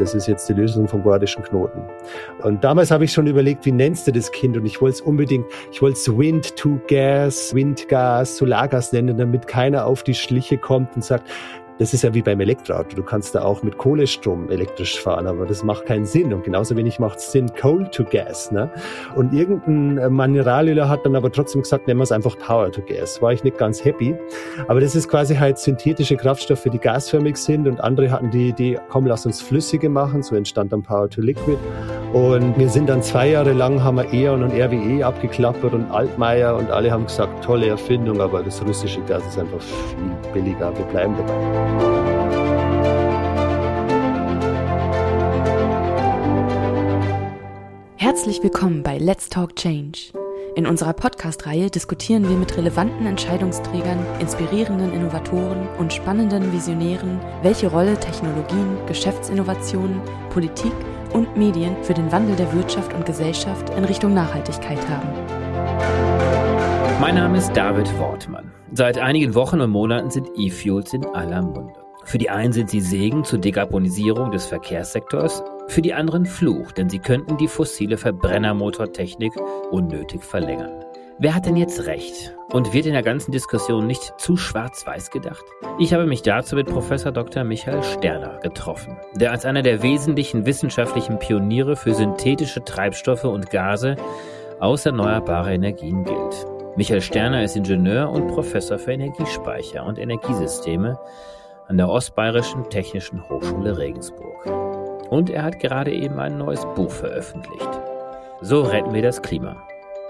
Das ist jetzt die Lösung vom gordischen Knoten. Und damals habe ich schon überlegt, wie nennst du das Kind? Und ich wollte es unbedingt, Wind to Gas, Windgas, Solargas nennen, damit keiner auf die Schliche kommt und sagt, das ist ja wie beim Elektroauto. Du kannst da auch mit Kohlestrom elektrisch fahren, aber das macht keinen Sinn. Und genauso wenig macht es Sinn, Coal to Gas. Ne? Und irgendein Mineralöler hat dann aber trotzdem gesagt, nennen wir es einfach Power to Gas. War ich nicht ganz happy. Aber das ist quasi halt synthetische Kraftstoffe, die gasförmig sind. Und andere hatten die Idee, komm, lass uns Flüssige machen. So entstand dann Power to Liquid. Und wir sind dann 2 Jahre lang, haben wir E.ON und RWE abgeklappert und Altmaier. Und alle haben gesagt, tolle Erfindung, aber das russische Gas ist einfach viel billiger. Wir bleiben dabei. Herzlich willkommen bei Let's Talk Change. In unserer Podcast-Reihe diskutieren wir mit relevanten Entscheidungsträgern, inspirierenden Innovatoren und spannenden Visionären, welche Rolle Technologien, Geschäftsinnovationen, Politik und Medien für den Wandel der Wirtschaft und Gesellschaft in Richtung Nachhaltigkeit haben. Mein Name ist David Wortmann. Seit einigen Wochen und Monaten sind E-Fuels in aller Munde. Für die einen sind sie Segen zur Dekarbonisierung des Verkehrssektors, für die anderen Fluch, denn sie könnten die fossile Verbrennermotortechnik unnötig verlängern. Wer hat denn jetzt recht? Und wird in der ganzen Diskussion nicht zu schwarz-weiß gedacht? Ich habe mich dazu mit Professor Dr. Michael Sterner getroffen, der als einer der wesentlichen wissenschaftlichen Pioniere für synthetische Treibstoffe und Gase aus erneuerbarer Energien gilt. Michael Sterner ist Ingenieur und Professor für Energiespeicher und Energiesysteme an der Ostbayerischen Technischen Hochschule Regensburg. Und er hat gerade eben ein neues Buch veröffentlicht. So retten wir das Klima.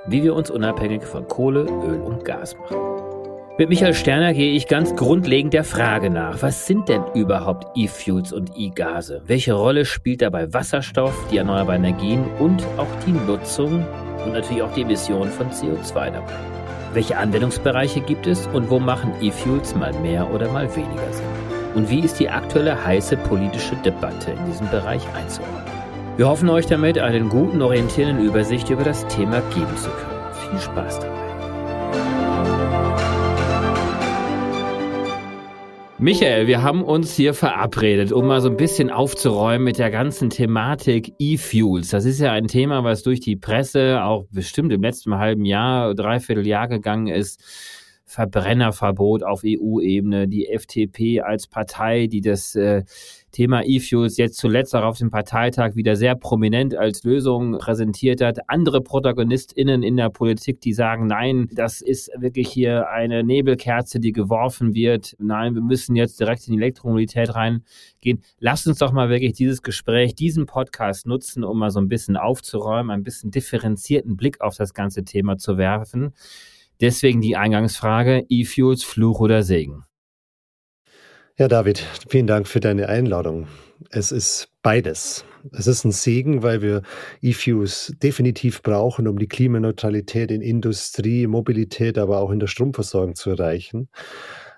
Wie wir uns unabhängig von Kohle, Öl und Gas machen. Mit Michael Sterner gehe ich ganz grundlegend der Frage nach, was sind denn überhaupt E-Fuels und E-Gase? Welche Rolle spielt dabei Wasserstoff, die erneuerbaren Energien und auch die Nutzung und natürlich auch die Emissionen von CO2 dabei? Welche Anwendungsbereiche gibt es und wo machen E-Fuels mal mehr oder mal weniger Sinn? Und wie ist die aktuelle heiße politische Debatte in diesem Bereich einzuordnen? Wir hoffen, euch damit einen guten, orientierenden Übersicht über das Thema geben zu können. Viel Spaß dabei. Michael, wir haben uns hier verabredet, um mal so ein bisschen aufzuräumen mit der ganzen Thematik E-Fuels. Das ist ja ein Thema, was durch die Presse auch bestimmt im letzten halben Jahr, Dreivierteljahr gegangen ist. Verbrennerverbot auf EU-Ebene, die FDP als Partei, die das Thema E-Fuels jetzt zuletzt auch auf dem Parteitag wieder sehr prominent als Lösung präsentiert hat. Andere ProtagonistInnen in der Politik, die sagen, nein, das ist wirklich hier eine Nebelkerze, die geworfen wird. Nein, wir müssen jetzt direkt in die Elektromobilität reingehen. Lasst uns doch mal wirklich dieses Gespräch, diesen Podcast nutzen, um mal so ein bisschen aufzuräumen, ein bisschen differenzierten Blick auf das ganze Thema zu werfen. Deswegen die Eingangsfrage, E-Fuels, Fluch oder Segen? Ja, David, vielen Dank für deine Einladung. Es ist beides. Es ist ein Segen, weil wir E-Fuels definitiv brauchen, um die Klimaneutralität in Industrie, Mobilität, aber auch in der Stromversorgung zu erreichen.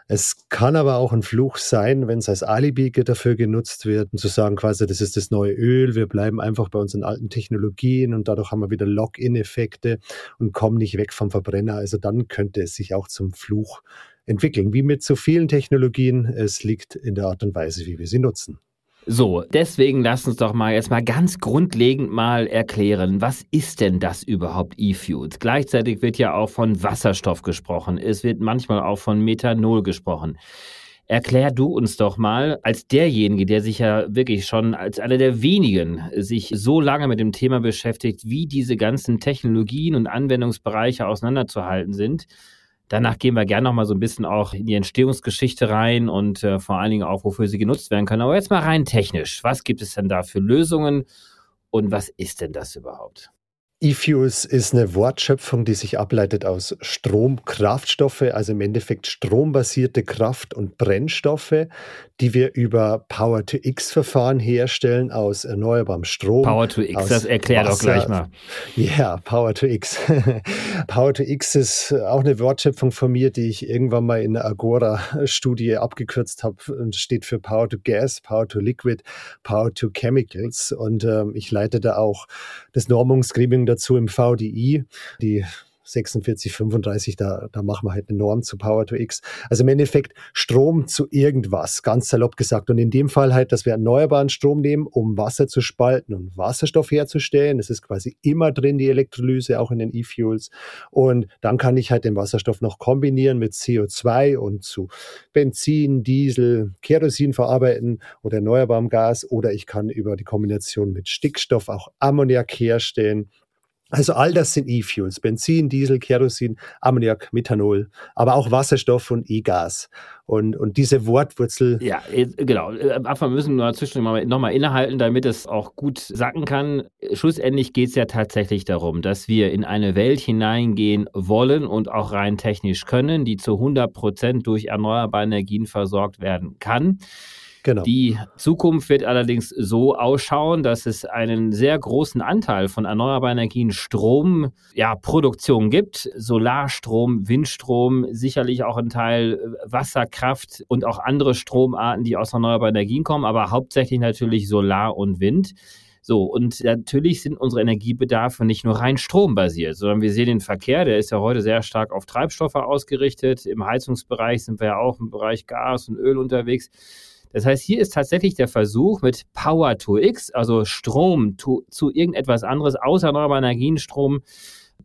Es kann aber auch ein Fluch sein, wenn es als Alibi dafür genutzt wird, um zu sagen quasi, das ist das neue Öl, wir bleiben einfach bei unseren alten Technologien und dadurch haben wir wieder Lock-in-Effekte und kommen nicht weg vom Verbrenner. Also dann könnte es sich auch zum Fluch entwickeln, wie mit so vielen Technologien. Es liegt in der Art und Weise, wie wir sie nutzen. So, deswegen lasst uns doch mal jetzt mal ganz grundlegend mal erklären, was ist denn das überhaupt E-Fuels? Gleichzeitig wird ja auch von Wasserstoff gesprochen, es wird manchmal auch von Methanol gesprochen. Erklär du uns doch mal, als derjenige, der sich ja wirklich schon als einer der wenigen sich so lange mit dem Thema beschäftigt, wie diese ganzen Technologien und Anwendungsbereiche auseinanderzuhalten sind. Danach gehen wir gerne noch mal so ein bisschen auch in die Entstehungsgeschichte rein und vor allen Dingen auch, wofür sie genutzt werden können. Aber jetzt mal rein technisch. Was gibt es denn da für Lösungen und was ist denn das überhaupt? E-Fuels ist eine Wortschöpfung, die sich ableitet aus Stromkraftstoffe, also im Endeffekt strombasierte Kraft- und Brennstoffe, die wir über Power-to-X-Verfahren herstellen aus erneuerbarem Strom. Power-to-X, das erklär doch gleich mal. Ja, Power-to-X. Power-to-X ist auch eine Wortschöpfung von mir, die ich irgendwann mal in einer Agora-Studie abgekürzt habe und steht für Power-to-Gas, Power-to-Liquid, Power-to-Chemicals. Und ich leite da auch das Normungsgremium dazu im VDI, die 46, 35, da machen wir halt eine Norm zu Power-to-X. Also im Endeffekt Strom zu irgendwas, ganz salopp gesagt. Und in dem Fall halt, dass wir erneuerbaren Strom nehmen, um Wasser zu spalten und Wasserstoff herzustellen. Das ist quasi immer drin, die Elektrolyse, auch in den E-Fuels. Und dann kann ich halt den Wasserstoff noch kombinieren mit CO2 und zu Benzin, Diesel, Kerosin verarbeiten oder erneuerbarem Gas. Oder ich kann über die Kombination mit Stickstoff auch Ammoniak herstellen. Also all das sind E-Fuels, Benzin, Diesel, Kerosin, Ammoniak, Methanol, aber auch Wasserstoff und E-Gas. Und diese Wortwurzel... Ja, genau. Am Anfang müssen wir dazwischen nochmal innehalten, damit es auch gut sacken kann. Schlussendlich geht es ja tatsächlich darum, dass wir in eine Welt hineingehen wollen und auch rein technisch können, die zu 100% durch erneuerbare Energien versorgt werden kann. Genau. Die Zukunft wird allerdings so ausschauen, dass es einen sehr großen Anteil von erneuerbaren Energien Strom, ja, Produktion gibt. Solarstrom, Windstrom, sicherlich auch ein Teil Wasserkraft und auch andere Stromarten, die aus erneuerbaren Energien kommen, aber hauptsächlich natürlich Solar und Wind. So, und natürlich sind unsere Energiebedarfe nicht nur rein strombasiert, sondern wir sehen den Verkehr, der ist ja heute sehr stark auf Treibstoffe ausgerichtet. Im Heizungsbereich sind wir ja auch im Bereich Gas und Öl unterwegs. Das heißt, hier ist tatsächlich der Versuch mit Power-to-X, also Strom zu irgendetwas anderes, außer erneuerbaren Energien, Strom,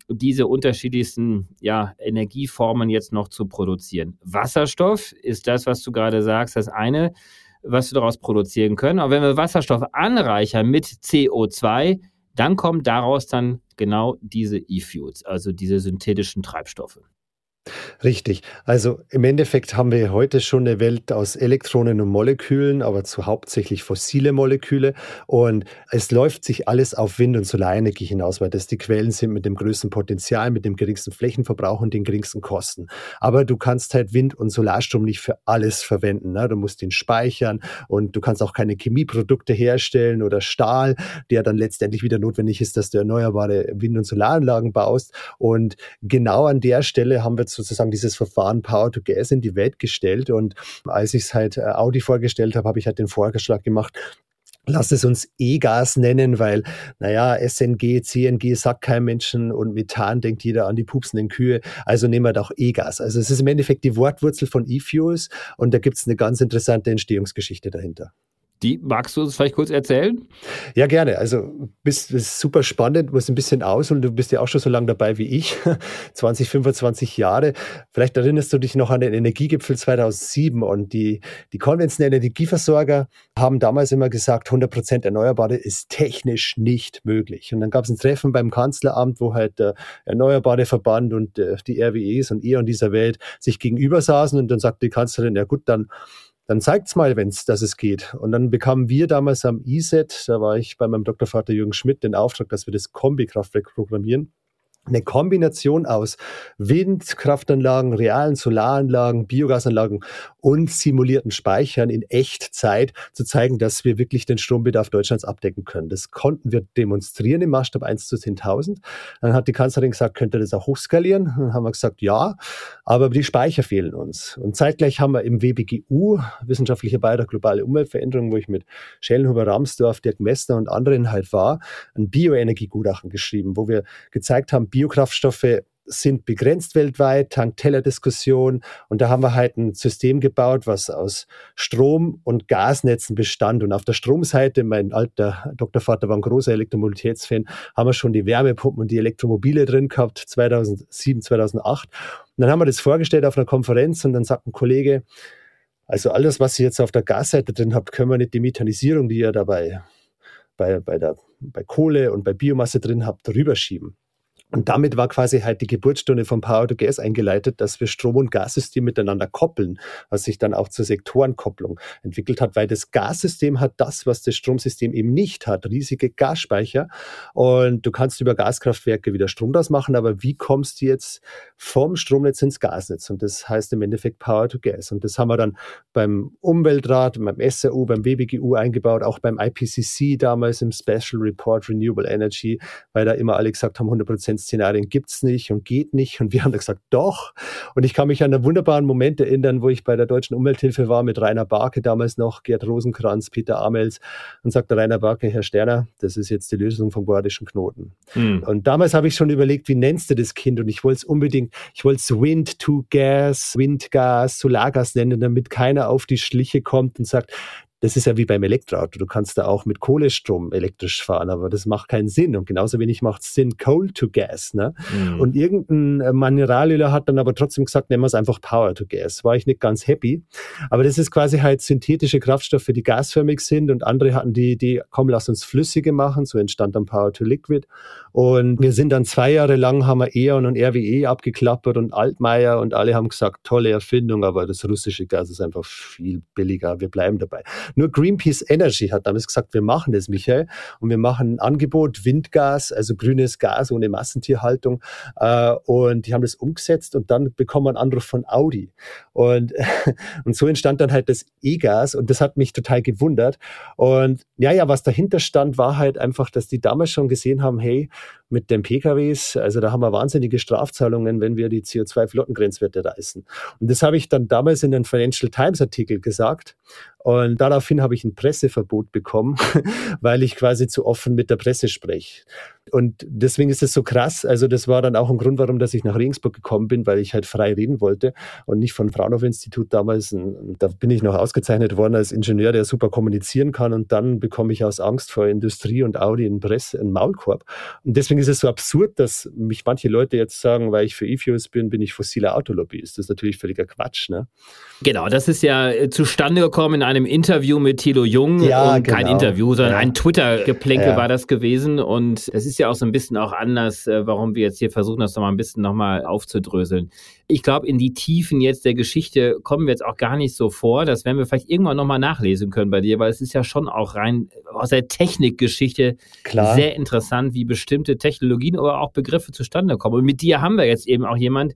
diese unterschiedlichsten, ja, Energieformen jetzt noch zu produzieren. Wasserstoff ist das, was du gerade sagst, das eine, was wir daraus produzieren können. Aber wenn wir Wasserstoff anreichern mit CO2, dann kommen daraus dann genau diese E-Fuels, also diese synthetischen Treibstoffe. Richtig. Also im Endeffekt haben wir heute schon eine Welt aus Elektronen und Molekülen, aber zu hauptsächlich fossile Moleküle. Und es läuft sich alles auf Wind- und Solarenergie hinaus, weil das die Quellen sind mit dem größten Potenzial, mit dem geringsten Flächenverbrauch und den geringsten Kosten. Aber du kannst halt Wind- und Solarstrom nicht für alles verwenden, ne? Du musst ihn speichern und du kannst auch keine Chemieprodukte herstellen oder Stahl, der dann letztendlich wieder notwendig ist, dass du erneuerbare Wind- und Solaranlagen baust. Und genau an der Stelle haben wir sozusagen dieses Verfahren Power-to-Gas in die Welt gestellt. Und als ich es halt Audi vorgestellt habe, habe ich halt den Vorschlag gemacht, lass es uns E-Gas nennen, weil, naja, SNG, CNG sagt kein Menschen und Methan denkt jeder an die pupsenden Kühe, also nehmen wir doch E-Gas. Also es ist im Endeffekt die Wortwurzel von E-Fuels und da gibt es eine ganz interessante Entstehungsgeschichte dahinter. Die magst du uns vielleicht kurz erzählen? Ja, gerne. Also ist super spannend, muss ein bisschen ausholen. Du bist ja auch schon so lange dabei wie ich, 20, 25 Jahre. Vielleicht erinnerst du dich noch an den Energiegipfel 2007 und die konventionellen Energieversorger haben damals immer gesagt, 100% Erneuerbare ist technisch nicht möglich. Und dann gab es ein Treffen beim Kanzleramt, wo halt der Erneuerbare Verband und die RWEs und E.ON dieser Welt sich gegenüber saßen und dann sagte die Kanzlerin, ja gut, dann zeigt's mal, dass es geht. Und dann bekamen wir damals am ISET, da war ich bei meinem Doktorvater Jürgen Schmidt, den Auftrag, dass wir das Kombikraftwerk programmieren. Eine Kombination aus Windkraftanlagen, realen Solaranlagen, Biogasanlagen und simulierten Speichern in Echtzeit zu zeigen, dass wir wirklich den Strombedarf Deutschlands abdecken können. Das konnten wir demonstrieren im Maßstab 1:10.000. Dann hat die Kanzlerin gesagt, könnt ihr das auch hochskalieren? Dann haben wir gesagt, ja, aber die Speicher fehlen uns. Und zeitgleich haben wir im WBGU, Wissenschaftlicher Beirat Globale Umweltveränderung, wo ich mit Schellenhuber, Ramsdorf, Dirk Messner und anderen halt war, ein Bioenergiegutachten geschrieben, wo wir gezeigt haben, Biokraftstoffe sind begrenzt weltweit, Tankteller-Diskussion. Und da haben wir halt ein System gebaut, was aus Strom- und Gasnetzen bestand. Und auf der Stromseite, mein alter Doktorvater war ein großer Elektromobilitätsfan, haben wir schon die Wärmepumpen und die Elektromobile drin gehabt, 2007, 2008. Und dann haben wir das vorgestellt auf einer Konferenz und dann sagt ein Kollege, also alles, was ihr jetzt auf der Gasseite drin habt, können wir nicht die Methanisierung, die ihr dabei bei Kohle und bei Biomasse drin habt, rüberschieben. Und damit war quasi halt die Geburtsstunde von Power-to-Gas eingeleitet, dass wir Strom- und Gassystem miteinander koppeln, was sich dann auch zur Sektorenkopplung entwickelt hat, weil das Gassystem hat das, was das Stromsystem eben nicht hat, riesige Gasspeicher. Und du kannst über Gaskraftwerke wieder Strom draus machen, aber wie kommst du jetzt vom Stromnetz ins Gasnetz? Und das heißt im Endeffekt Power-to-Gas. Und das haben wir dann beim Umweltrat, beim SRU, beim WBGU eingebaut, auch beim IPCC damals im Special Report Renewable Energy, weil da immer alle gesagt haben, 100% Szenarien gibt es nicht und geht nicht. Und wir haben da gesagt, doch. Und ich kann mich an einen wunderbaren Moment erinnern, wo ich bei der Deutschen Umwelthilfe war mit Rainer Barke damals noch, Gerd Rosenkranz, Peter Amels, und sagte Rainer Barke, Herr Sterner, das ist jetzt die Lösung vom gordischen Knoten. Mhm. Und damals habe ich schon überlegt, wie nennst du das Kind? Und ich wollte es unbedingt, ich wollte es Wind to Gas, Windgas, Solargas nennen, damit keiner auf die Schliche kommt und sagt, das ist ja wie beim Elektroauto. Du kannst da auch mit Kohlestrom elektrisch fahren, aber das macht keinen Sinn. Und genauso wenig macht es Sinn, Coal to Gas. Ne? Mhm. Und irgendein Mineralöler hat dann aber trotzdem gesagt, nennen wir es einfach Power to Gas. War ich nicht ganz happy. Aber das ist quasi halt synthetische Kraftstoffe, die gasförmig sind. Und andere hatten die Idee, komm, lass uns flüssige machen. So entstand dann Power to Liquid. Und wir sind dann 2 Jahre lang, haben wir E.ON und RWE abgeklappert und Altmaier. Und alle haben gesagt, tolle Erfindung, aber das russische Gas ist einfach viel billiger. Wir bleiben dabei. Nur Greenpeace Energy hat damals gesagt, wir machen das, Michael, und wir machen ein Angebot, Windgas, also grünes Gas ohne Massentierhaltung, und die haben das umgesetzt und dann bekommen wir einen Anruf von Audi. Und so entstand dann halt das E-Gas und das hat mich total gewundert. Und ja, was dahinter stand, war halt einfach, dass die damals schon gesehen haben, hey, mit den PKWs, also da haben wir wahnsinnige Strafzahlungen, wenn wir die CO2-Flottengrenzwerte reißen. Und das habe ich dann damals in einem Financial Times-Artikel gesagt. Und daraufhin habe ich ein Presseverbot bekommen, weil ich quasi zu offen mit der Presse spreche. Und deswegen ist es so krass. Also das war dann auch ein Grund, warum dass ich nach Regensburg gekommen bin, weil ich halt frei reden wollte und nicht von Fraunhofer Institut damals. Da bin ich noch ausgezeichnet worden als Ingenieur, der super kommunizieren kann. Und dann bekomme ich aus Angst vor Industrie und Audi in Presse einen Maulkorb. Und deswegen ist es so absurd, dass mich manche Leute jetzt sagen, weil ich für E-Fuels bin, bin ich fossiler Autolobbyist. Das ist natürlich völliger Quatsch, ne? Genau, das ist ja zustande gekommen in einem Interview mit Thilo Jung. Ja, und genau. Kein Interview, sondern ein Twitter-Geplänkel war das gewesen. Und es ist ja auch so ein bisschen auch anders, warum wir jetzt hier versuchen, das nochmal aufzudröseln. Ich glaube, in die Tiefen jetzt der Geschichte kommen wir jetzt auch gar nicht so vor. Das werden wir vielleicht irgendwann nochmal nachlesen können bei dir, weil es ist ja schon auch rein aus der Technikgeschichte sehr interessant, wie bestimmte Technologien oder auch Begriffe zustande kommen. Und mit dir haben wir jetzt eben auch jemand,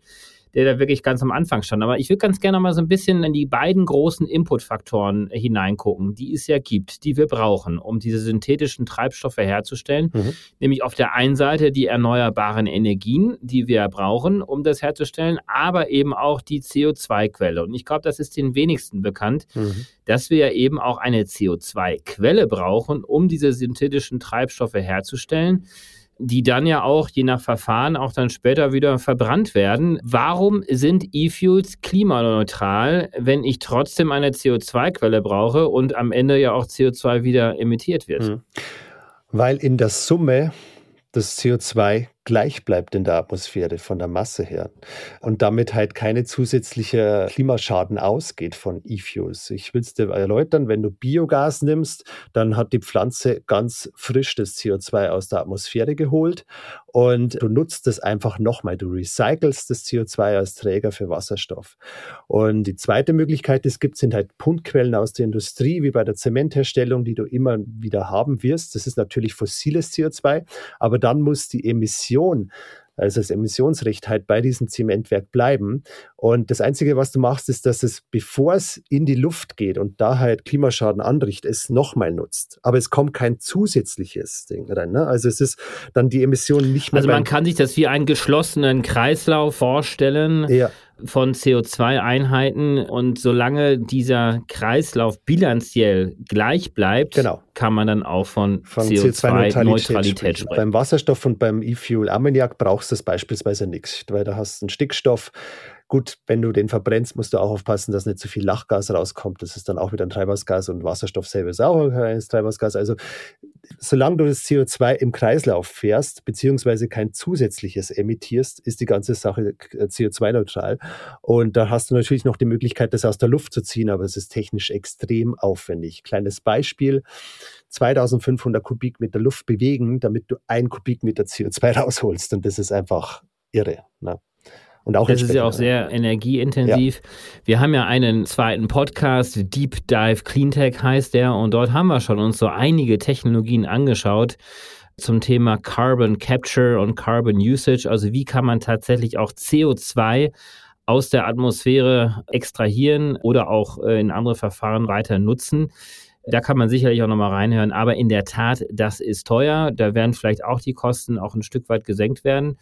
der da wirklich ganz am Anfang stand. Aber ich würde ganz gerne mal so ein bisschen in die beiden großen Inputfaktoren hineingucken, die es ja gibt, die wir brauchen, um diese synthetischen Treibstoffe herzustellen. Mhm. Nämlich auf der einen Seite die erneuerbaren Energien, die wir brauchen, um das herzustellen, aber eben auch die CO2-Quelle. Und ich glaube, das ist den wenigsten bekannt, dass wir ja eben auch eine CO2-Quelle brauchen, um diese synthetischen Treibstoffe herzustellen, die dann ja auch je nach Verfahren auch dann später wieder verbrannt werden. Warum sind E-Fuels klimaneutral, wenn ich trotzdem eine CO2-Quelle brauche und am Ende ja auch CO2 wieder emittiert wird? Weil in der Summe das CO2 gleich bleibt in der Atmosphäre von der Masse her und damit halt keine zusätzliche Klimaschaden ausgeht von E-Fuels. Ich will es dir erläutern, wenn du Biogas nimmst, dann hat die Pflanze ganz frisch das CO2 aus der Atmosphäre geholt und du nutzt es einfach nochmal. Du recycelst das CO2 als Träger für Wasserstoff. Und die zweite Möglichkeit, die es gibt, sind halt Pumpquellen aus der Industrie, wie bei der Zementherstellung, die du immer wieder haben wirst. Das ist natürlich fossiles CO2, aber dann muss die Emission, also das Emissionsrecht halt bei diesem Zementwerk bleiben. Und das Einzige, was du machst, ist, dass es, bevor es in die Luft geht und da halt Klimaschaden anrichtet, es nochmal nutzt. Aber es kommt kein zusätzliches Ding rein. Ne? Also es ist dann die Emission nicht mehr... Also man kann sich das wie einen geschlossenen Kreislauf vorstellen von CO2-Einheiten. Und solange dieser Kreislauf bilanziell gleich bleibt... Genau. Kann man dann auch von CO2-Neutralität sprechen. Beim Wasserstoff und beim E-Fuel Ammoniak brauchst du es beispielsweise nicht, weil da hast du einen Stickstoff. Gut, wenn du den verbrennst, musst du auch aufpassen, dass nicht zu viel Lachgas rauskommt. Das ist dann auch wieder ein Treibhausgas und Wasserstoff selber ist auch ein kleines Treibhausgas. Also solange du das CO2 im Kreislauf fährst, beziehungsweise kein zusätzliches emittierst, ist die ganze Sache CO2-neutral. Und da hast du natürlich noch die Möglichkeit, das aus der Luft zu ziehen, aber es ist technisch extrem aufwendig. Kleines Beispiel. 2500 Kubikmeter Luft bewegen, damit du 1 Kubikmeter CO2 rausholst. Und das ist einfach irre. Ne? Und auch das ist ja auch sehr energieintensiv. Ja. Wir haben ja einen zweiten Podcast, Deep Dive Cleantech heißt der. Und dort haben wir schon uns so einige Technologien angeschaut zum Thema Carbon Capture und Carbon Usage. Also wie kann man tatsächlich auch CO2 aus der Atmosphäre extrahieren oder auch in andere Verfahren weiter nutzen. Da kann man sicherlich auch nochmal reinhören. Aber in der Tat, das ist teuer. Da werden vielleicht auch die Kosten auch ein Stück weit gesenkt werden.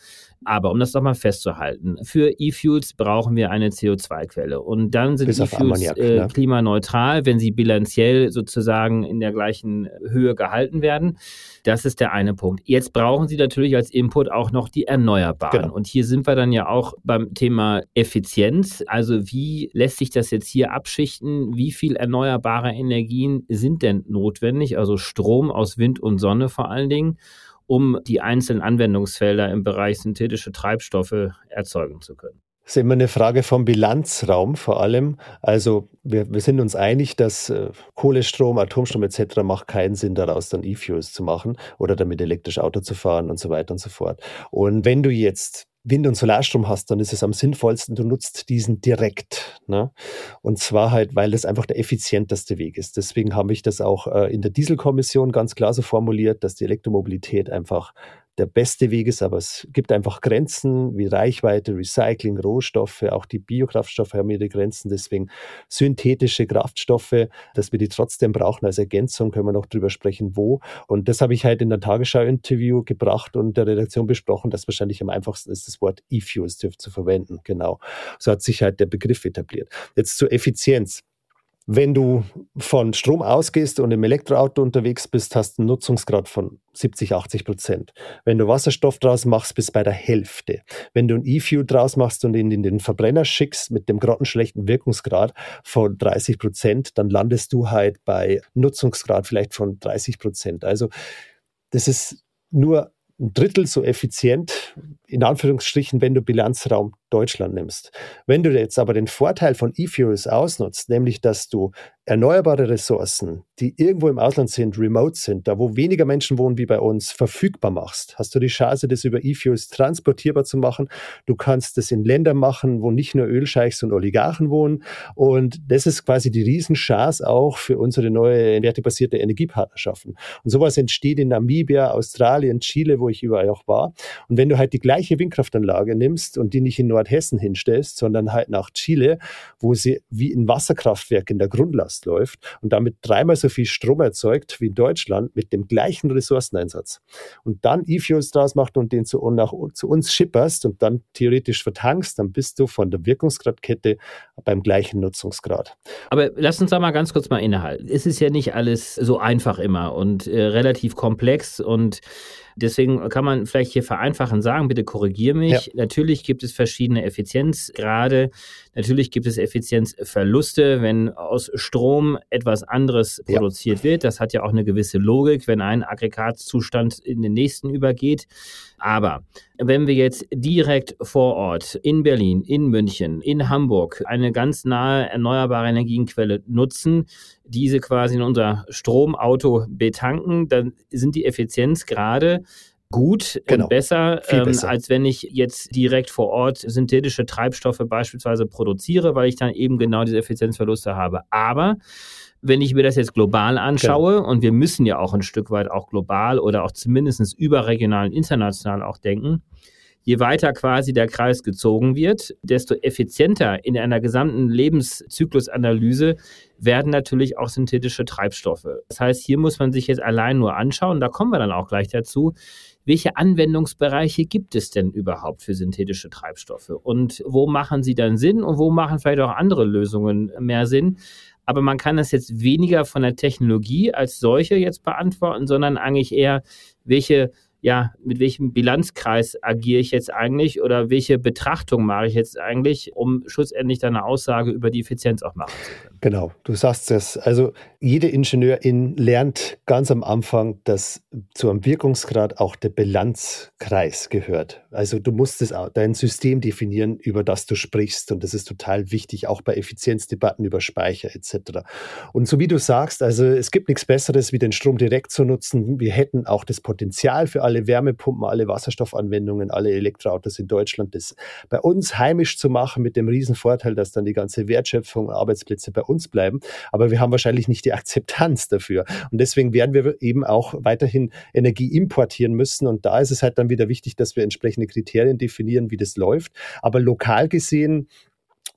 Aber um das nochmal festzuhalten, für E-Fuels brauchen wir eine CO2-Quelle. Und dann sind E-Fuels klimaneutral, wenn sie bilanziell sozusagen in der gleichen Höhe gehalten werden. Das ist der eine Punkt. Jetzt brauchen Sie natürlich als Input auch noch die Erneuerbaren. Genau. Und hier sind wir dann ja auch beim Thema Effizienz. Also wie lässt sich das jetzt hier abschichten? Wie viel erneuerbare Energien sind denn notwendig? Also Strom aus Wind und Sonne vor allen Dingen, um die einzelnen Anwendungsfelder im Bereich synthetische Treibstoffe erzeugen zu können. Das ist immer eine Frage vom Bilanzraum vor allem. Also wir sind uns einig, dass Kohlestrom, Atomstrom etc. macht keinen Sinn, daraus dann E-Fuels zu machen oder damit elektrisch Auto zu fahren und so weiter und so fort. Und wenn du jetzt Wind- und Solarstrom hast, dann ist es am sinnvollsten, du nutzt diesen direkt. Ne? Und zwar halt, weil das einfach der effizienteste Weg ist. Deswegen habe ich das auch in der Dieselkommission ganz klar so formuliert, dass die Elektromobilität einfach der beste Weg ist, aber es gibt einfach Grenzen wie Reichweite, Recycling, Rohstoffe, auch die Biokraftstoffe haben ihre Grenzen, deswegen synthetische Kraftstoffe, dass wir die trotzdem brauchen als Ergänzung, können wir noch drüber sprechen, wo. Und das habe ich halt in der Tagesschau-Interview gebracht und der Redaktion besprochen, dass wahrscheinlich am einfachsten ist, das Wort E-Fuels zu verwenden, genau. So hat sich halt der Begriff etabliert. Jetzt zur Effizienz. Wenn du von Strom ausgehst und im Elektroauto unterwegs bist, hast du einen Nutzungsgrad von 70-80%. Wenn du Wasserstoff draus machst, bist du bei der Hälfte. Wenn du ein E-Fuel draus machst und ihn in den Verbrenner schickst mit dem grottenschlechten Wirkungsgrad von 30%, dann landest du halt bei Nutzungsgrad vielleicht von 30%. Also das ist nur ein Drittel so effizient, in Anführungsstrichen, wenn du Bilanzraum Deutschland nimmst. Wenn du jetzt aber den Vorteil von E-Fuels ausnutzt, nämlich dass du erneuerbare Ressourcen, die irgendwo im Ausland sind, remote sind, da wo weniger Menschen wohnen wie bei uns, verfügbar machst, hast du die Chance, das über E-Fuels transportierbar zu machen. Du kannst das in Ländern machen, wo nicht nur Ölscheichs und Oligarchen wohnen. Und das ist quasi die Riesenchance auch für unsere neue wertebasierte Energiepartnerschaften. Und sowas entsteht in Namibia, Australien, Chile, wo ich überall auch war. Und wenn du halt die gleiche Windkraftanlage nimmst und die nicht in Nordhessen hinstellst, sondern halt nach Chile, wo sie wie ein Wasserkraftwerk in der Grundlast läuft und damit dreimal so viel Strom erzeugt wie in Deutschland mit dem gleichen Ressourceneinsatz. Und dann E-Fuels draus macht und den zu uns schipperst und dann theoretisch vertankst, dann bist du von der Wirkungsgradkette beim gleichen Nutzungsgrad. Aber lass uns da mal ganz kurz mal innehalten. Es ist ja nicht alles so einfach immer und relativ komplex und deswegen kann man vielleicht hier vereinfachen sagen, bitte korrigiere mich. Ja. Natürlich gibt es verschiedene Effizienzgrade. Natürlich gibt es Effizienzverluste, wenn aus Strom etwas anderes produziert wird. Das hat ja auch eine gewisse Logik, wenn ein Aggregatzustand in den nächsten übergeht. Aber wenn wir jetzt direkt vor Ort in Berlin, in München, in Hamburg eine ganz nahe erneuerbare Energienquelle nutzen, diese quasi in unser Stromauto betanken, dann sind die Effizienzgrade gut und besser, besser, als wenn ich jetzt direkt vor Ort synthetische Treibstoffe beispielsweise produziere, weil ich dann eben genau diese Effizienzverluste habe. Aber wenn ich mir das jetzt global anschaue, und wir müssen ja auch ein Stück weit auch global oder auch zumindest überregional und international auch denken, je weiter quasi der Kreis gezogen wird, desto effizienter in einer gesamten Lebenszyklusanalyse werden natürlich auch synthetische Treibstoffe. Das heißt, hier muss man sich jetzt allein nur anschauen, da kommen wir dann auch gleich dazu, welche Anwendungsbereiche gibt es denn überhaupt für synthetische Treibstoffe? Und wo machen sie dann Sinn und wo machen vielleicht auch andere Lösungen mehr Sinn? Aber man kann das jetzt weniger von der Technologie als solche jetzt beantworten, sondern eigentlich eher, mit welchem Bilanzkreis agiere ich jetzt eigentlich oder welche Betrachtung mache ich jetzt eigentlich, um schlussendlich dann eine Aussage über die Effizienz auch machen zu können. Genau, du sagst es. Also jede Ingenieurin lernt ganz am Anfang, dass zu einem Wirkungsgrad auch der Bilanzkreis gehört. Also du musst dein System definieren, über das du sprichst. Und das ist total wichtig, auch bei Effizienzdebatten über Speicher etc. Und so wie du sagst, also es gibt nichts Besseres, wie den Strom direkt zu nutzen. Wir hätten auch das Potenzial für alle Wärmepumpen, alle Wasserstoffanwendungen, alle Elektroautos in Deutschland, das bei uns heimisch zu machen mit dem Riesenvorteil, dass dann die ganze Wertschöpfung und Arbeitsplätze bei uns bleiben. Aber wir haben wahrscheinlich nicht die Akzeptanz dafür. Und deswegen werden wir eben auch weiterhin Energie importieren müssen. Und da ist es halt dann wieder wichtig, dass wir entsprechende Kriterien definieren, wie das läuft. Aber lokal gesehen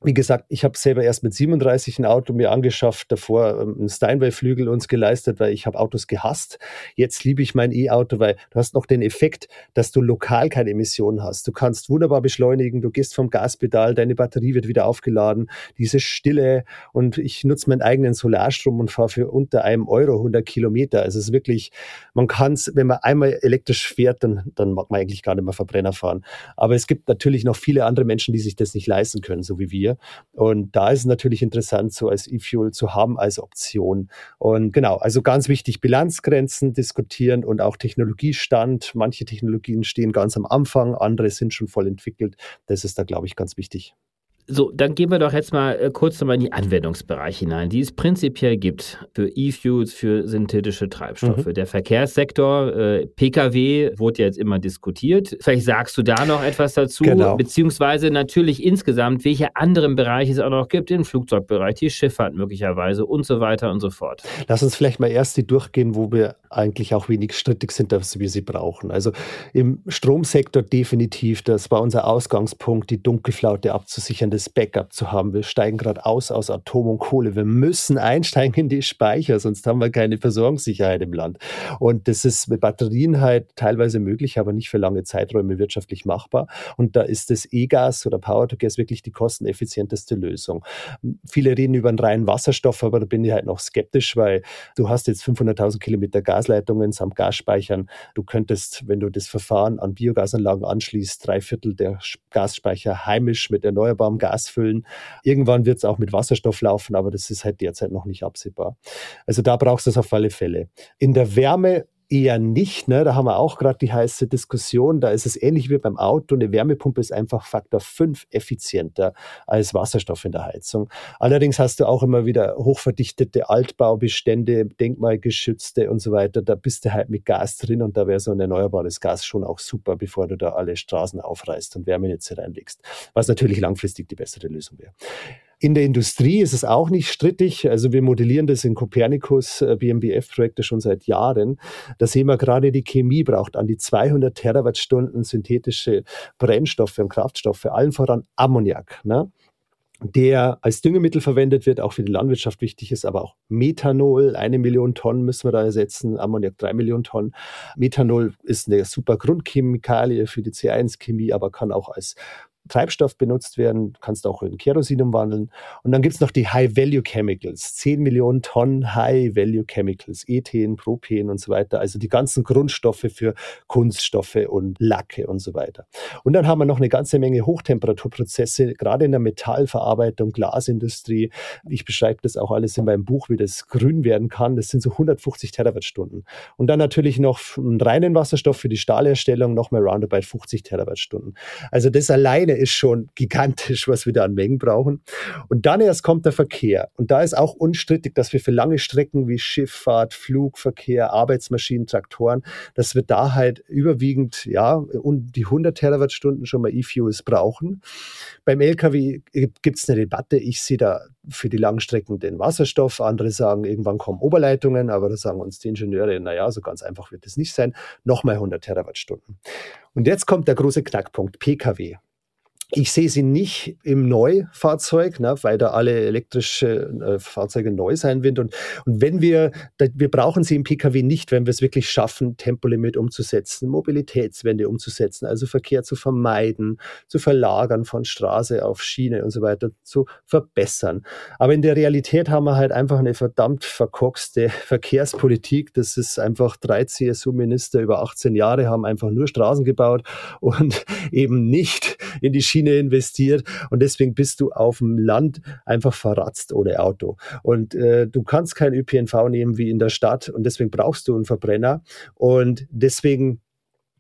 Wie gesagt, ich habe selber erst mit 37 ein Auto mir angeschafft, davor einen Steinway-Flügel uns geleistet, weil ich habe Autos gehasst. Jetzt liebe ich mein E-Auto, weil du hast noch den Effekt, dass du lokal keine Emissionen hast. Du kannst wunderbar beschleunigen, du gehst vom Gaspedal, deine Batterie wird wieder aufgeladen, diese Stille, und ich nutze meinen eigenen Solarstrom und fahre für unter €1 100 Kilometer. Also es ist wirklich, man kann es, wenn man einmal elektrisch fährt, dann mag man eigentlich gar nicht mehr Verbrenner fahren. Aber es gibt natürlich noch viele andere Menschen, die sich das nicht leisten können, so wie wir. Und da ist es natürlich interessant, so als E-Fuel zu haben, als Option. Und genau, also ganz wichtig, Bilanzgrenzen diskutieren und auch Technologiestand. Manche Technologien stehen ganz am Anfang, andere sind schon voll entwickelt. Das ist da, glaube ich, ganz wichtig. So, dann gehen wir doch jetzt mal kurz nochmal in die Anwendungsbereiche hinein, die es prinzipiell gibt für E-Fuels, für synthetische Treibstoffe. Mhm. Der Verkehrssektor, Pkw, wurde ja jetzt immer diskutiert. Vielleicht sagst du da noch etwas dazu, genau. Beziehungsweise natürlich insgesamt, welche anderen Bereiche es auch noch gibt, den Flugzeugbereich, die Schifffahrt möglicherweise und so weiter und so fort. Lass uns vielleicht mal erst die durchgehen, wo wir eigentlich auch wenig strittig sind, dass wir sie brauchen. Also im Stromsektor definitiv, das war unser Ausgangspunkt, die Dunkelflaute abzusichern, das Backup zu haben. Wir steigen gerade aus Atom und Kohle. Wir müssen einsteigen in die Speicher, sonst haben wir keine Versorgungssicherheit im Land. Und das ist mit Batterien halt teilweise möglich, aber nicht für lange Zeiträume wirtschaftlich machbar. Und da ist das E-Gas oder Power-to-Gas wirklich die kosteneffizienteste Lösung. Viele reden über einen reinen Wasserstoff, aber da bin ich halt noch skeptisch, weil du hast jetzt 500.000 Kilometer Gasleitungen samt Gasspeichern. Du könntest, wenn du das Verfahren an Biogasanlagen anschließt, 3/4 der Gasspeicher heimisch mit erneuerbarem Gas füllen. Irgendwann wird es auch mit Wasserstoff laufen, aber das ist halt derzeit noch nicht absehbar. Also da brauchst du es auf alle Fälle. In der Wärme eher nicht, ne? Da haben wir auch gerade die heiße Diskussion, da ist es ähnlich wie beim Auto, eine Wärmepumpe ist einfach Faktor 5 effizienter als Wasserstoff in der Heizung. Allerdings hast du auch immer wieder hochverdichtete Altbaubestände, denkmalgeschützte und so weiter, da bist du halt mit Gas drin und da wäre so ein erneuerbares Gas schon auch super, bevor du da alle Straßen aufreißt und Wärmenetze reinlegst, was natürlich langfristig die bessere Lösung wäre. In der Industrie ist es auch nicht strittig. Also wir modellieren das in Copernicus BMBF-Projekte schon seit Jahren. Da sehen wir gerade, die Chemie braucht an die 200 Terawattstunden synthetische Brennstoffe und Kraftstoffe, allen voran Ammoniak, ne? Der als Düngemittel verwendet wird, auch für die Landwirtschaft wichtig ist, aber auch Methanol, 1 Million Tonnen müssen wir da ersetzen, Ammoniak 3 Millionen Tonnen. Methanol ist eine super Grundchemikalie für die C1-Chemie, aber kann auch als Treibstoff benutzt werden, kannst auch in Kerosin umwandeln. Und dann gibt es noch die High-Value-Chemicals, 10 Millionen Tonnen High-Value-Chemicals, Ethen, Propen und so weiter, also die ganzen Grundstoffe für Kunststoffe und Lacke und so weiter. Und dann haben wir noch eine ganze Menge Hochtemperaturprozesse, gerade in der Metallverarbeitung, Glasindustrie. Ich beschreibe das auch alles in meinem Buch, wie das grün werden kann. Das sind so 150 Terawattstunden. Und dann natürlich noch einen reinen Wasserstoff für die Stahlherstellung, nochmal roundabout 50 Terawattstunden. Also das alleine ist schon gigantisch, was wir da an Mengen brauchen. Und dann erst kommt der Verkehr. Und da ist auch unstrittig, dass wir für lange Strecken wie Schifffahrt, Flugverkehr, Arbeitsmaschinen, Traktoren, dass wir da halt überwiegend, ja, um die 100 Terawattstunden schon mal E-Fuels brauchen. Beim LKW gibt es eine Debatte. Ich sehe da für die Langstrecken den Wasserstoff. Andere sagen, irgendwann kommen Oberleitungen, aber da sagen uns die Ingenieure, naja, so ganz einfach wird es nicht sein. Nochmal 100 Terawattstunden. Und jetzt kommt der große Knackpunkt, PKW. Ich sehe sie nicht im Neufahrzeug, ne, weil da alle elektrischen Fahrzeuge neu sein werden. Und wenn wir brauchen sie im Pkw nicht, wenn wir es wirklich schaffen, Tempolimit umzusetzen, Mobilitätswende umzusetzen, also Verkehr zu vermeiden, zu verlagern von Straße auf Schiene und so weiter, zu verbessern. Aber in der Realität haben wir halt einfach eine verdammt verkorkste Verkehrspolitik. Das ist einfach 3 CSU-Minister über 18 Jahre haben einfach nur Straßen gebaut und eben nicht in die investiert, und deswegen bist du auf dem Land einfach verratzt ohne Auto. Und du kannst kein ÖPNV nehmen wie in der Stadt, und deswegen brauchst du einen Verbrenner. Und deswegen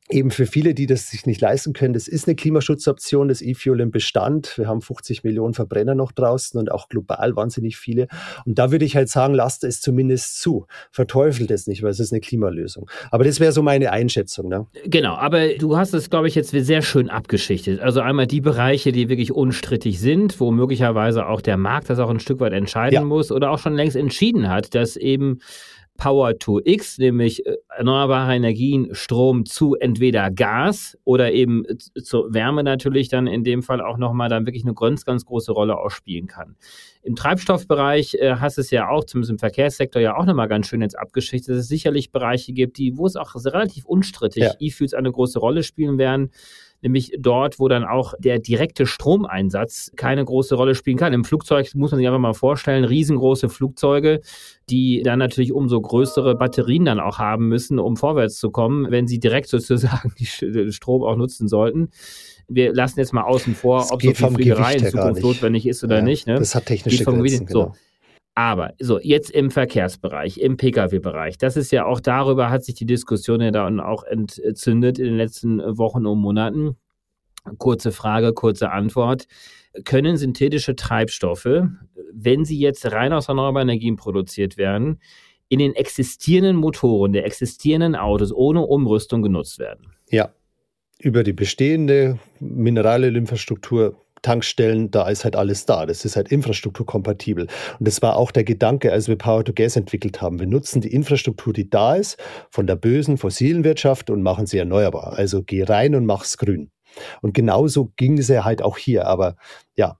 eben für viele, die das sich nicht leisten können, das ist eine Klimaschutzoption, das E-Fuel im Bestand. Wir haben 50 Millionen Verbrenner noch draußen und auch global wahnsinnig viele. Und da würde ich halt sagen, lasst es zumindest zu. Verteufelt es nicht, weil es ist eine Klimalösung. Aber das wäre so meine Einschätzung, ne? Genau, aber du hast es, glaube ich, jetzt sehr schön abgeschichtet. Also einmal die Bereiche, die wirklich unstrittig sind, wo möglicherweise auch der Markt das auch ein Stück weit entscheiden muss oder auch schon längst entschieden hat, dass eben Power-to-X, nämlich erneuerbare Energien, Strom zu entweder Gas oder eben zur Wärme natürlich dann in dem Fall auch nochmal dann wirklich eine ganz, ganz große Rolle auch spielen kann. Im Treibstoffbereich hast es ja auch, zumindest im Verkehrssektor, ja auch nochmal ganz schön jetzt abgeschichtet, dass es sicherlich Bereiche gibt, die, wo es auch relativ unstrittig E-Fuels eine große Rolle spielen werden, nämlich dort, wo dann auch der direkte Stromeinsatz keine große Rolle spielen kann. Im Flugzeug muss man sich einfach mal vorstellen, riesengroße Flugzeuge, die dann natürlich umso größere Batterien dann auch haben müssen, um vorwärts zu kommen, wenn sie direkt sozusagen den Strom auch nutzen sollten. Wir lassen jetzt mal außen vor, ob so viel Fliegerei in Zukunft notwendig ist oder nicht. Ne? Das hat technische Grenzen, genau. Aber so jetzt im Verkehrsbereich, im Pkw-Bereich, das ist ja auch, darüber hat sich die Diskussion ja dann auch entzündet in den letzten Wochen und Monaten. Kurze Frage, kurze Antwort. Können synthetische Treibstoffe, wenn sie jetzt rein aus erneuerbaren Energien produziert werden, in den existierenden Motoren der existierenden Autos ohne Umrüstung genutzt werden? Ja, über die bestehende Mineralölinfrastruktur, Tankstellen, da ist halt alles da. Das ist halt infrastrukturkompatibel. Und das war auch der Gedanke, als wir Power-to-Gas entwickelt haben. Wir nutzen die Infrastruktur, die da ist, von der bösen fossilen Wirtschaft und machen sie erneuerbar. Also geh rein und mach's grün. Und genauso ging es ja halt auch hier. Aber ja,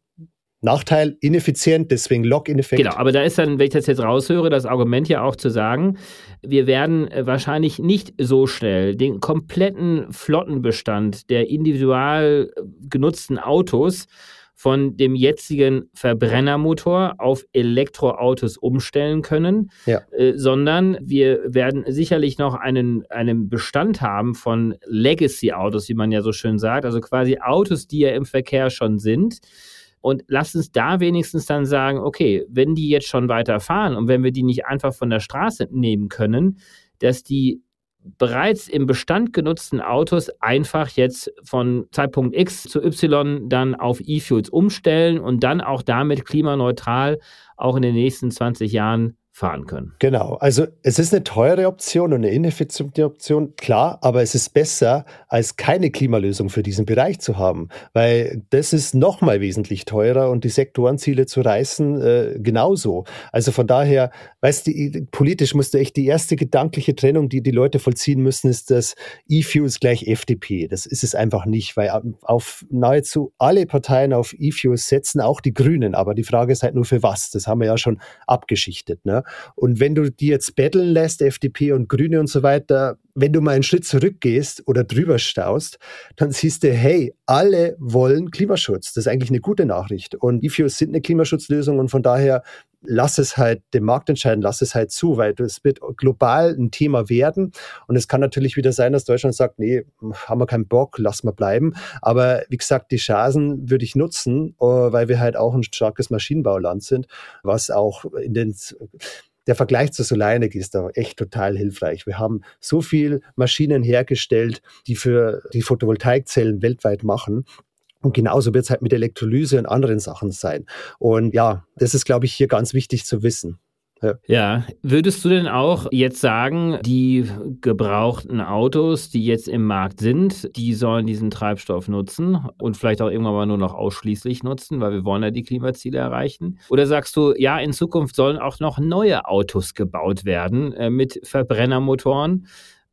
Nachteil, ineffizient, deswegen Lock-in-Effekt. Genau, aber da ist dann, wenn ich das jetzt raushöre, das Argument ja auch zu sagen, wir werden wahrscheinlich nicht so schnell den kompletten Flottenbestand der individual genutzten Autos von dem jetzigen Verbrennermotor auf Elektroautos umstellen können, sondern wir werden sicherlich noch einen Bestand haben von Legacy-Autos, wie man ja so schön sagt, also quasi Autos, die ja im Verkehr schon sind. Und lasst uns da wenigstens dann sagen, okay, wenn die jetzt schon weiterfahren und wenn wir die nicht einfach von der Straße nehmen können, dass die bereits im Bestand genutzten Autos einfach jetzt von Zeitpunkt X zu Y dann auf E-Fuels umstellen und dann auch damit klimaneutral auch in den nächsten 20 Jahren fahren können. Genau, also es ist eine teure Option und eine ineffiziente Option, klar, aber es ist besser, als keine Klimalösung für diesen Bereich zu haben, weil das ist nochmal wesentlich teurer und die Sektorenziele zu reißen genauso. Also von daher, weißt du, politisch musst du echt die erste gedankliche Trennung, die die Leute vollziehen müssen, ist, dass E-Fuels gleich FDP. Das ist es einfach nicht, weil auf nahezu alle Parteien auf E-Fuels setzen, auch die Grünen, aber die Frage ist halt nur für was. Das haben wir ja schon abgeschichtet, ne? Und wenn du die jetzt battlen lässt, FDP und Grüne und so weiter, wenn du mal einen Schritt zurückgehst oder drüber staust, dann siehst du, hey, alle wollen Klimaschutz. Das ist eigentlich eine gute Nachricht. Und E-Fuels sind eine Klimaschutzlösung und von daher lass es halt den Markt entscheiden, lass es halt zu, weil es wird global ein Thema werden. Und es kann natürlich wieder sein, dass Deutschland sagt, nee, haben wir keinen Bock, lass mal bleiben. Aber wie gesagt, die Chancen würde ich nutzen, weil wir halt auch ein starkes Maschinenbauland sind, was auch in den... Der Vergleich zur Solarenergie ist da echt total hilfreich. Wir haben so viel Maschinen hergestellt, die für die Photovoltaikzellen weltweit machen. Und genauso wird es halt mit Elektrolyse und anderen Sachen sein. Und ja, das ist, glaube ich, hier ganz wichtig zu wissen. Ja, würdest du denn auch jetzt sagen, die gebrauchten Autos, die jetzt im Markt sind, die sollen diesen Treibstoff nutzen und vielleicht auch irgendwann mal nur noch ausschließlich nutzen, weil wir wollen ja die Klimaziele erreichen? Oder sagst du, ja, in Zukunft sollen auch noch neue Autos gebaut werden mit Verbrennermotoren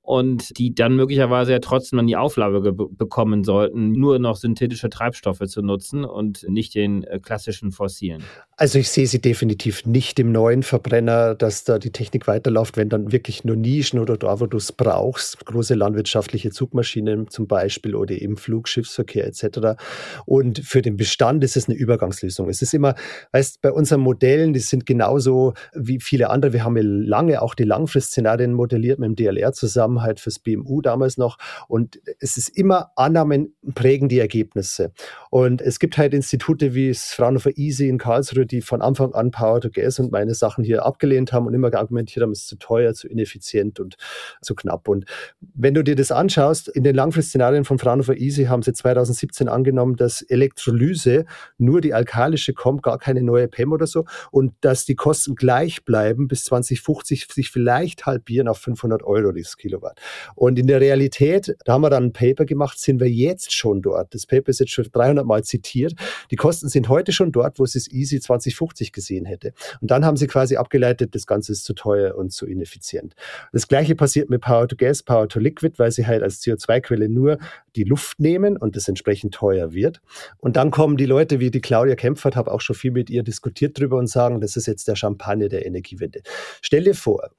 und die dann möglicherweise ja trotzdem dann die Auflage bekommen sollten, nur noch synthetische Treibstoffe zu nutzen und nicht den klassischen fossilen? Also ich sehe sie definitiv nicht im neuen Verbrenner, dass da die Technik weiterläuft, wenn dann wirklich nur Nischen oder da, wo du es brauchst, große landwirtschaftliche Zugmaschinen zum Beispiel oder eben Flugschiffsverkehr etc. Und für den Bestand ist es eine Übergangslösung. Es ist immer, weißt, bei unseren Modellen, die sind genauso wie viele andere, wir haben ja lange auch die Langfristszenarien modelliert mit dem DLR zusammen, halt fürs BMU damals noch, und es ist immer Annahmen prägen die Ergebnisse. Und es gibt halt Institute wie das Fraunhofer ISI in Karlsruhe, die von Anfang an Power-to-Gas und meine Sachen hier abgelehnt haben und immer argumentiert haben, es ist zu teuer, zu ineffizient und zu knapp. Und wenn du dir das anschaust, in den Langfristszenarien von Fraunhofer ISI haben sie 2017 angenommen, dass Elektrolyse, nur die alkalische kommt, gar keine neue PEM oder so, und dass die Kosten gleich bleiben bis 2050, sich vielleicht halbieren auf 500 Euro das Kilowatt. Kilowatt. Und in der Realität, da haben wir dann ein Paper gemacht, sind wir jetzt schon dort. Das Paper ist jetzt schon 300 Mal zitiert. Die Kosten sind heute schon dort, wo es das ISI 2050 gesehen hätte. Und dann haben sie quasi abgeleitet, das Ganze ist zu teuer und zu ineffizient. Das Gleiche passiert mit Power-to-Gas, Power-to-Liquid, weil sie halt als CO2-Quelle nur die Luft nehmen und das entsprechend teuer wird. Und dann kommen die Leute, wie die Claudia Kempfert, habe auch schon viel mit ihr diskutiert drüber und sagen, das ist jetzt der Champagner der Energiewende. Stell dir vor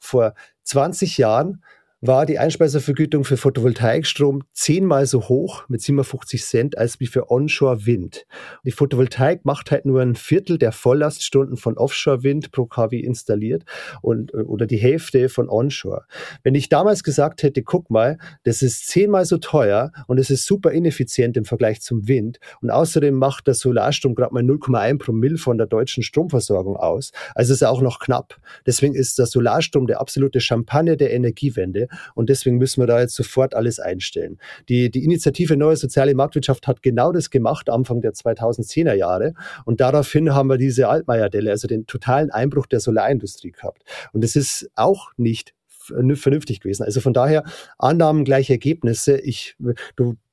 20 Jahren war die Einspeisevergütung für Photovoltaikstrom 10-mal so hoch mit 57 Cent als wie für Onshore-Wind. Die Photovoltaik macht halt nur ein Viertel der Volllaststunden von Offshore-Wind pro kW installiert und, oder die Hälfte von Onshore. Wenn ich damals gesagt hätte, guck mal, das ist 10-mal so teuer und es ist super ineffizient im Vergleich zum Wind und außerdem macht der Solarstrom gerade mal 0,1 Promille von der deutschen Stromversorgung aus, also ist er auch noch knapp. Deswegen ist der Solarstrom der absolute Champagner der Energiewende. Und deswegen müssen wir da jetzt sofort alles einstellen. Die Initiative Neue Soziale Marktwirtschaft hat genau das gemacht, Anfang der 2010er Jahre. Und daraufhin haben wir diese Altmaier-Delle, also den totalen Einbruch der Solarindustrie gehabt. Und das ist auch nicht vernünftig gewesen. Also von daher, Annahmen gleich Ergebnisse.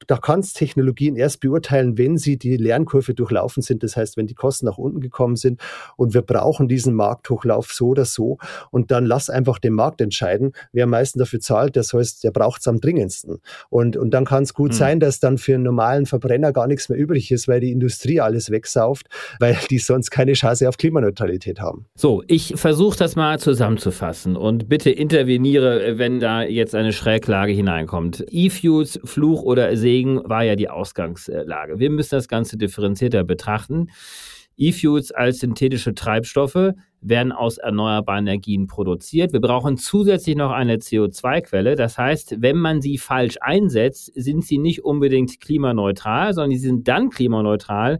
Da kannst Technologien erst beurteilen, wenn sie die Lernkurve durchlaufen sind. Das heißt, wenn die Kosten nach unten gekommen sind und wir brauchen diesen Markthochlauf so oder so und dann lass einfach den Markt entscheiden, wer am meisten dafür zahlt, das heißt, der braucht es am dringendsten. Und dann kann es gut sein, dass dann für einen normalen Verbrenner gar nichts mehr übrig ist, weil die Industrie alles wegsauft, weil die sonst keine Chance auf Klimaneutralität haben. So, ich versuche das mal zusammenzufassen und bitte interveniere, wenn da jetzt eine Schräglage hineinkommt. E-Fuels, Fluch oder See war ja die Ausgangslage. Wir müssen das Ganze differenzierter betrachten. E-Fuels als synthetische Treibstoffe werden aus erneuerbaren Energien produziert. Wir brauchen zusätzlich noch eine CO2-Quelle. Das heißt, wenn man sie falsch einsetzt, sind sie nicht unbedingt klimaneutral, sondern sie sind dann klimaneutral,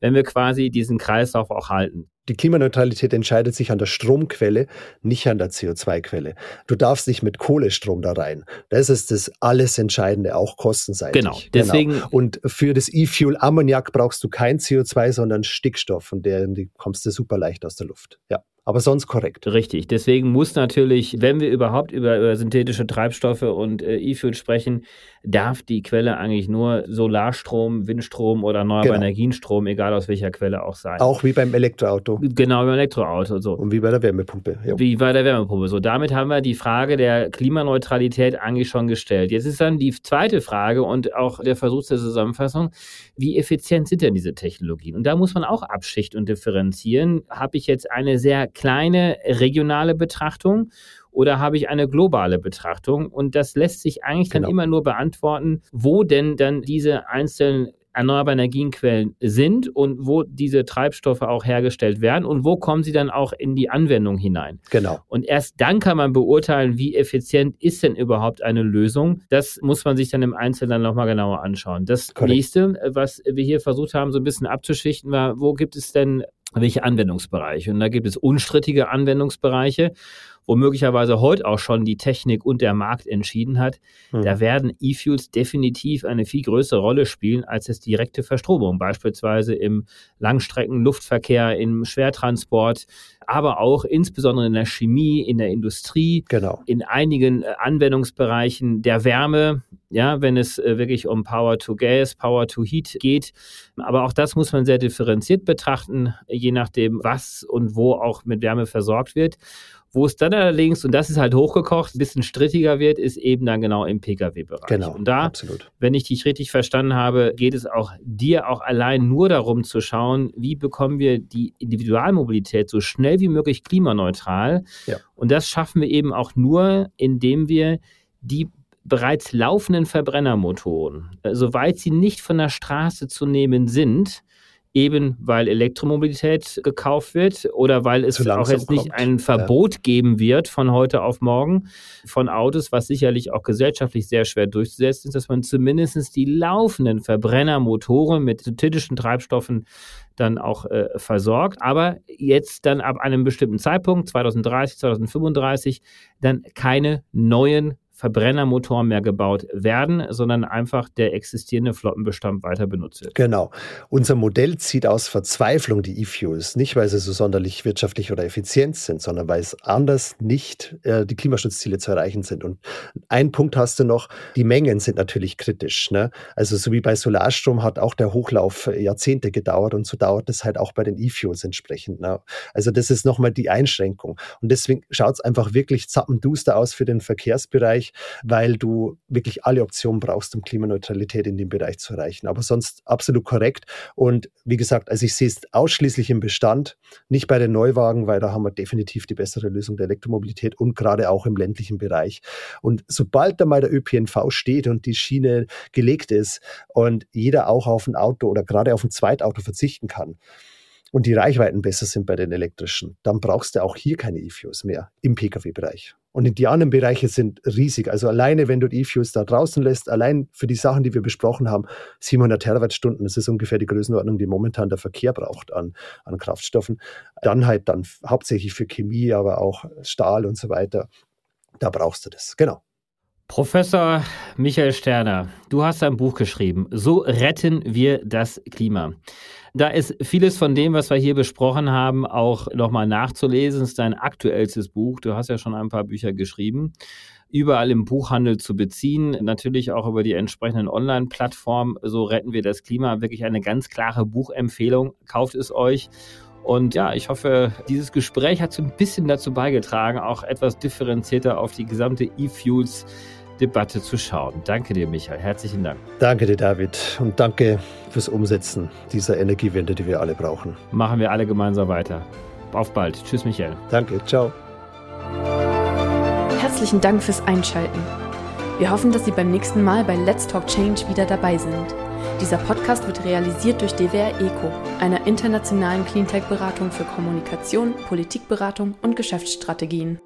wenn wir quasi diesen Kreislauf auch halten. Die Klimaneutralität entscheidet sich an der Stromquelle, nicht an der CO2-Quelle. Du darfst nicht mit Kohlestrom da rein. Das ist das alles Entscheidende, auch kostenseitig. Genau. Deswegen. Und für das E-Fuel Ammoniak brauchst du kein CO2, sondern Stickstoff. Und der kommst du super leicht aus der Luft. Ja. Aber sonst korrekt. Richtig. Deswegen muss natürlich, wenn wir überhaupt über synthetische Treibstoffe und E-Fuel sprechen, darf die Quelle eigentlich nur Solarstrom, Windstrom oder erneuerbare Energienstrom, egal aus welcher Quelle auch sein. Auch wie beim Elektroauto. Genau, wie beim Elektroauto. So. Und wie bei der Wärmepumpe. Ja. Wie bei der Wärmepumpe. So, damit haben wir die Frage der Klimaneutralität eigentlich schon gestellt. Jetzt ist dann die zweite Frage und auch der Versuch der Zusammenfassung, wie effizient sind denn diese Technologien? Und da muss man auch abschichten und differenzieren. Habe ich jetzt eine sehr kleine regionale Betrachtung oder habe ich eine globale Betrachtung? Und das lässt sich eigentlich dann immer nur beantworten, wo denn dann diese einzelnen erneuerbaren Energienquellen sind und wo diese Treibstoffe auch hergestellt werden und wo kommen sie dann auch in die Anwendung hinein. Genau. Und erst dann kann man beurteilen, wie effizient ist denn überhaupt eine Lösung. Das muss man sich dann im Einzelnen nochmal genauer anschauen. Das Nächste, was wir hier versucht haben, so ein bisschen abzuschichten, war, wo gibt es denn welche Anwendungsbereiche? Und da gibt es unstrittige Anwendungsbereiche, wo möglicherweise heute auch schon die Technik und der Markt entschieden hat. Da werden E-Fuels definitiv eine viel größere Rolle spielen als das direkte Verstromung, beispielsweise im Langstreckenluftverkehr, im Schwertransport, aber auch insbesondere in der Chemie, in der Industrie, in einigen Anwendungsbereichen der Wärme, ja, wenn es wirklich um Power to Gas, Power to Heat geht. Aber auch das muss man sehr differenziert betrachten, je nachdem, was und wo auch mit Wärme versorgt wird. Wo es dann allerdings, und das ist halt hochgekocht, ein bisschen strittiger wird, ist eben dann genau im Pkw-Bereich. Genau, und da, wenn ich dich richtig verstanden habe, geht es auch dir auch allein nur darum zu schauen, wie bekommen wir die Individualmobilität so schnell wie möglich klimaneutral. Ja. Und das schaffen wir eben auch nur, indem wir die bereits laufenden Verbrennermotoren, soweit sie nicht von der Straße zu nehmen sind, eben weil Elektromobilität gekauft wird oder weil es auch jetzt nicht ein Verbot geben wird von heute auf morgen von Autos, was sicherlich auch gesellschaftlich sehr schwer durchzusetzen ist, dass man zumindest die laufenden Verbrennermotoren mit synthetischen Treibstoffen dann auch versorgt. Aber jetzt dann ab einem bestimmten Zeitpunkt, 2030, 2035, dann keine neuen Verbrennermotoren mehr gebaut werden, sondern einfach der existierende Flottenbestand weiter benutzt wird. Genau. Unser Modell zieht aus Verzweiflung die E-Fuels. Nicht, weil sie so sonderlich wirtschaftlich oder effizient sind, sondern weil es anders nicht die Klimaschutzziele zu erreichen sind. Und ein Punkt hast du noch, die Mengen sind natürlich kritisch. Ne? Also so wie bei Solarstrom hat auch der Hochlauf Jahrzehnte gedauert und so dauert es halt auch bei den E-Fuels entsprechend. Ne? Also das ist nochmal die Einschränkung. Und deswegen schaut es einfach wirklich zappenduster aus für den Verkehrsbereich, weil du wirklich alle Optionen brauchst, um Klimaneutralität in dem Bereich zu erreichen. Aber sonst absolut korrekt. Und wie gesagt, also ich sehe es ausschließlich im Bestand, nicht bei den Neuwagen, weil da haben wir definitiv die bessere Lösung der Elektromobilität und gerade auch im ländlichen Bereich. Und sobald da mal der ÖPNV steht und die Schiene gelegt ist und jeder auch auf ein Auto oder gerade auf ein Zweitauto verzichten kann, und die Reichweiten besser sind bei den elektrischen, dann brauchst du auch hier keine E-Fuels mehr im Pkw-Bereich. Und die anderen Bereiche sind riesig. Also alleine, wenn du die E-Fuels da draußen lässt, allein für die Sachen, die wir besprochen haben, 700 Terawattstunden, das ist ungefähr die Größenordnung, die momentan der Verkehr braucht an Kraftstoffen. Dann hauptsächlich für Chemie, aber auch Stahl und so weiter. Da brauchst du das, genau. Professor Michael Sterner, du hast ein Buch geschrieben, So retten wir das Klima. Da ist vieles von dem, was wir hier besprochen haben, auch nochmal nachzulesen. Das ist dein aktuellstes Buch. Du hast ja schon ein paar Bücher geschrieben. Überall im Buchhandel zu beziehen, natürlich auch über die entsprechenden Online-Plattformen. So retten wir das Klima. Wirklich eine ganz klare Buchempfehlung. Kauft es euch. Und ja, ich hoffe, dieses Gespräch hat so ein bisschen dazu beigetragen, auch etwas differenzierter auf die gesamte E-Fuels Debatte zu schauen. Danke dir, Michael. Herzlichen Dank. Danke dir, David. Und danke fürs Umsetzen dieser Energiewende, die wir alle brauchen. Machen wir alle gemeinsam weiter. Auf bald. Tschüss, Michael. Danke. Ciao. Herzlichen Dank fürs Einschalten. Wir hoffen, dass Sie beim nächsten Mal bei Let's Talk Change wieder dabei sind. Dieser Podcast wird realisiert durch DWR ECO, einer internationalen Cleantech-Beratung für Kommunikation, Politikberatung und Geschäftsstrategien.